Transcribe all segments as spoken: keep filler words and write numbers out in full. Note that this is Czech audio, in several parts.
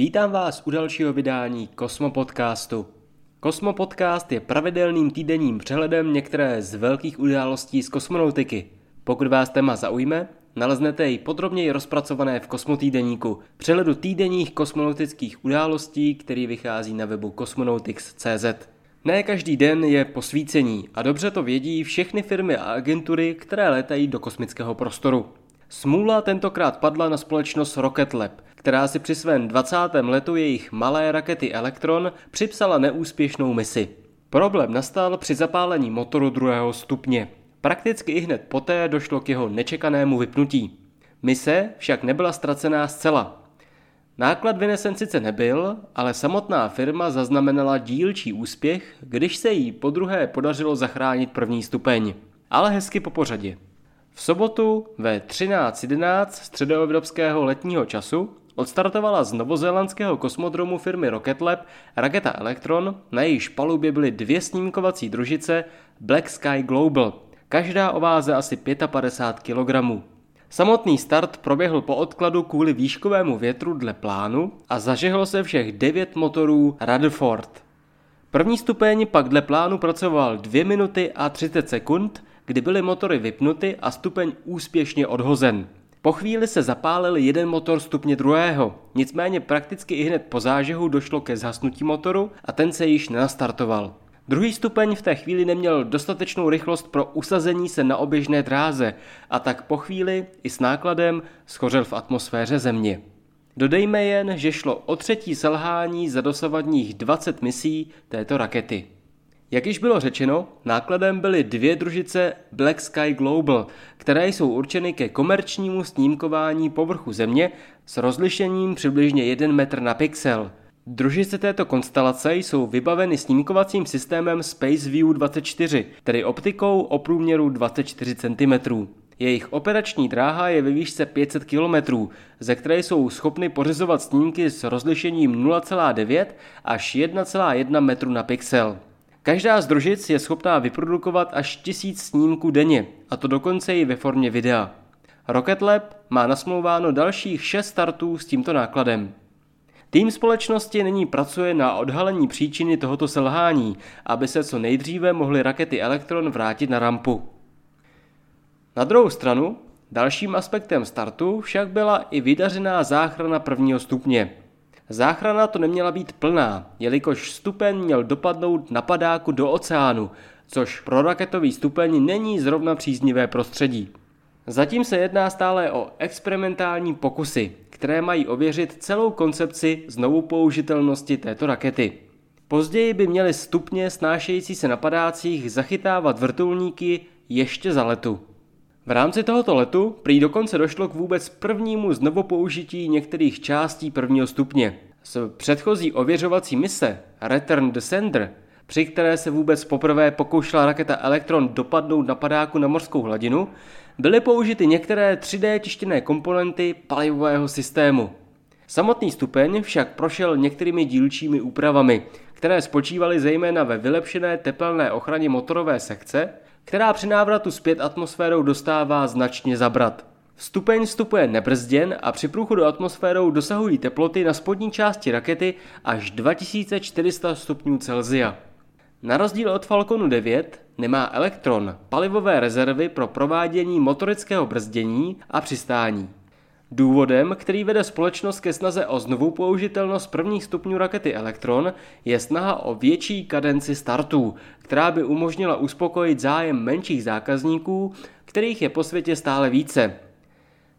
Vítám vás u dalšího vydání Kosmopodcastu. Kosmopodcast je pravidelným týdenním přehledem některé z velkých událostí z kosmonautiky. Pokud vás téma zaujme, naleznete ji podrobněji rozpracované v Kosmotýdeníku, přehledu týdenních kosmonautických událostí, který vychází na webu kosmonautics tečka cé zet. Ne každý den je posvícení a dobře to vědí všechny firmy a agentury, které létají do kosmického prostoru. Smůla tentokrát padla na společnost Rocket Lab, která si při svém dvacátém letu jejich malé rakety Electron připsala neúspěšnou misi. Problém nastal při zapálení motoru druhého stupně. Prakticky ihned poté došlo k jeho nečekanému vypnutí. Mise však nebyla ztracená zcela. Náklad vynesen sice nebyl, ale samotná firma zaznamenala dílčí úspěch, když se jí podruhé podařilo zachránit první stupeň. Ale hezky po pořadě. V sobotu ve třináct jedenáct středoevropského letního času odstartovala z novozélandského kosmodromu firmy Rocket Lab raketa Electron, na jejíž palubě byly dvě snímkovací družice Black Sky Global, každá o váze asi padesát pět kilogramů. Samotný start proběhl po odkladu kvůli výškovému větru dle plánu a zažehlo se všech devět motorů Rutherford. První stupeň pak dle plánu pracoval dvě minuty a třicet sekund, kdy byly motory vypnuty a stupeň úspěšně odhozen. Po chvíli se zapálil jeden motor stupně druhého, nicméně prakticky ihned po zážehu došlo ke zhasnutí motoru a ten se již nenastartoval. Druhý stupeň v té chvíli neměl dostatečnou rychlost pro usazení se na oběžné dráze a tak po chvíli i s nákladem schořel v atmosféře Země. Dodejme jen, že šlo o třetí selhání za dosavadních dvacet misí této rakety. Jak již bylo řečeno, nákladem byly dvě družice Black Sky Global, které jsou určeny ke komerčnímu snímkování povrchu Země s rozlišením přibližně jeden metr na pixel. Družice této konstelace jsou vybaveny snímkovacím systémem SpaceView dvacet čtyři, tedy optikou o průměru dvacet čtyři centimetrů. Jejich operační dráha je ve výšce pět set kilometrů, ze které jsou schopny pořizovat snímky s rozlišením nula celá devět až jedna celá jedna metru na pixel. Každá z družic je schopná vyprodukovat až tisíc snímků denně, a to dokonce i ve formě videa. Rocket Lab má nasmlouváno dalších šest startů s tímto nákladem. Tým společnosti nyní pracuje na odhalení příčiny tohoto selhání, aby se co nejdříve mohly rakety Electron vrátit na rampu. Na druhou stranu, dalším aspektem startu však byla i vydařená záchrana prvního stupně. Záchrana to neměla být plná, jelikož stupeň měl dopadnout na padáku do oceánu, což pro raketový stupeň není zrovna příznivé prostředí. Zatím se jedná stále o experimentální pokusy, které mají ověřit celou koncepci znovupoužitelnosti této rakety. Později by měly stupně snášející se na padácích zachytávat vrtulníky ještě za letu. V rámci tohoto letu prý dokonce došlo k vůbec prvnímu znovupoužití některých částí prvního stupně. Z předchozí ověřovací mise Return to Sender, při které se vůbec poprvé pokoušela raketa Electron dopadnout na padáku na mořskou hladinu, byly použity některé tři dé tištěné komponenty palivového systému. Samotný stupeň však prošel některými dílčími úpravami, které spočívaly zejména ve vylepšené tepelné ochraně motorové sekce, která při návratu zpět atmosférou dostává značně zabrat. Stupeň vstupuje nebrzděn a při průchodu atmosférou dosahují teploty na spodní části rakety až dva tisíce čtyři sta stupňů Celsia. Na rozdíl od Falconu devět nemá Electron palivové rezervy pro provádění motorického brzdění a přistání. Důvodem, který vede společnost ke snaze o znovupoužitelnost prvních stupňů rakety Electron, je snaha o větší kadenci startů, která by umožnila uspokojit zájem menších zákazníků, kterých je po světě stále více.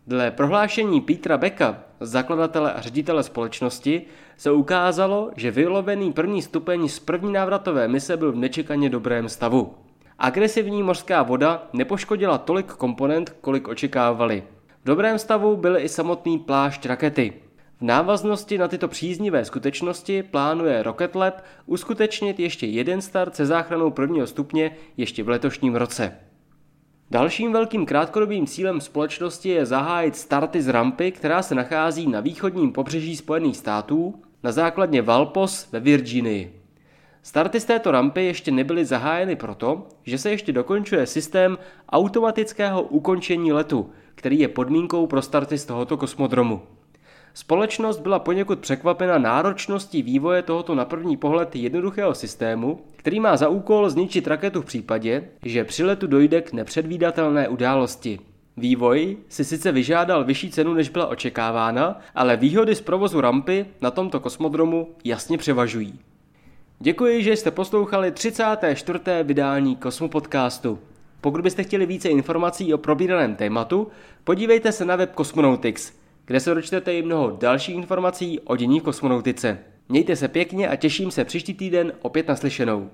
Dle prohlášení Petra Becka, zakladatele a ředitele společnosti, se ukázalo, že vylovený první stupeň z první návratové mise byl v nečekaně dobrém stavu. Agresivní mořská voda nepoškodila tolik komponent, kolik očekávali. V dobrém stavu byl i samotný plášť rakety. V návaznosti na tyto příznivé skutečnosti plánuje Rocket Lab uskutečnit ještě jeden start se záchranou prvního stupně ještě v letošním roce. Dalším velkým krátkodobým cílem společnosti je zahájit starty z rampy, která se nachází na východním pobřeží Spojených států na základně Wallops ve Virginii. Starty z této rampy ještě nebyly zahájeny proto, že se ještě dokončuje systém automatického ukončení letu, který je podmínkou pro starty z tohoto kosmodromu. Společnost byla poněkud překvapena náročností vývoje tohoto na první pohled jednoduchého systému, který má za úkol zničit raketu v případě, že při letu dojde k nepředvídatelné události. Vývoj si sice vyžádal vyšší cenu, než byla očekávána, ale výhody z provozu rampy na tomto kosmodromu jasně převažují. Děkuji, že jste poslouchali třicáté čtvrté vydání Kosmopodcastu. Pokud byste chtěli více informací o probíraném tématu, podívejte se na web Kosmonautics, kde se dočtete i mnoho dalších informací o dění v kosmonautice. Mějte se pěkně a těším se příští týden opět naslyšenou.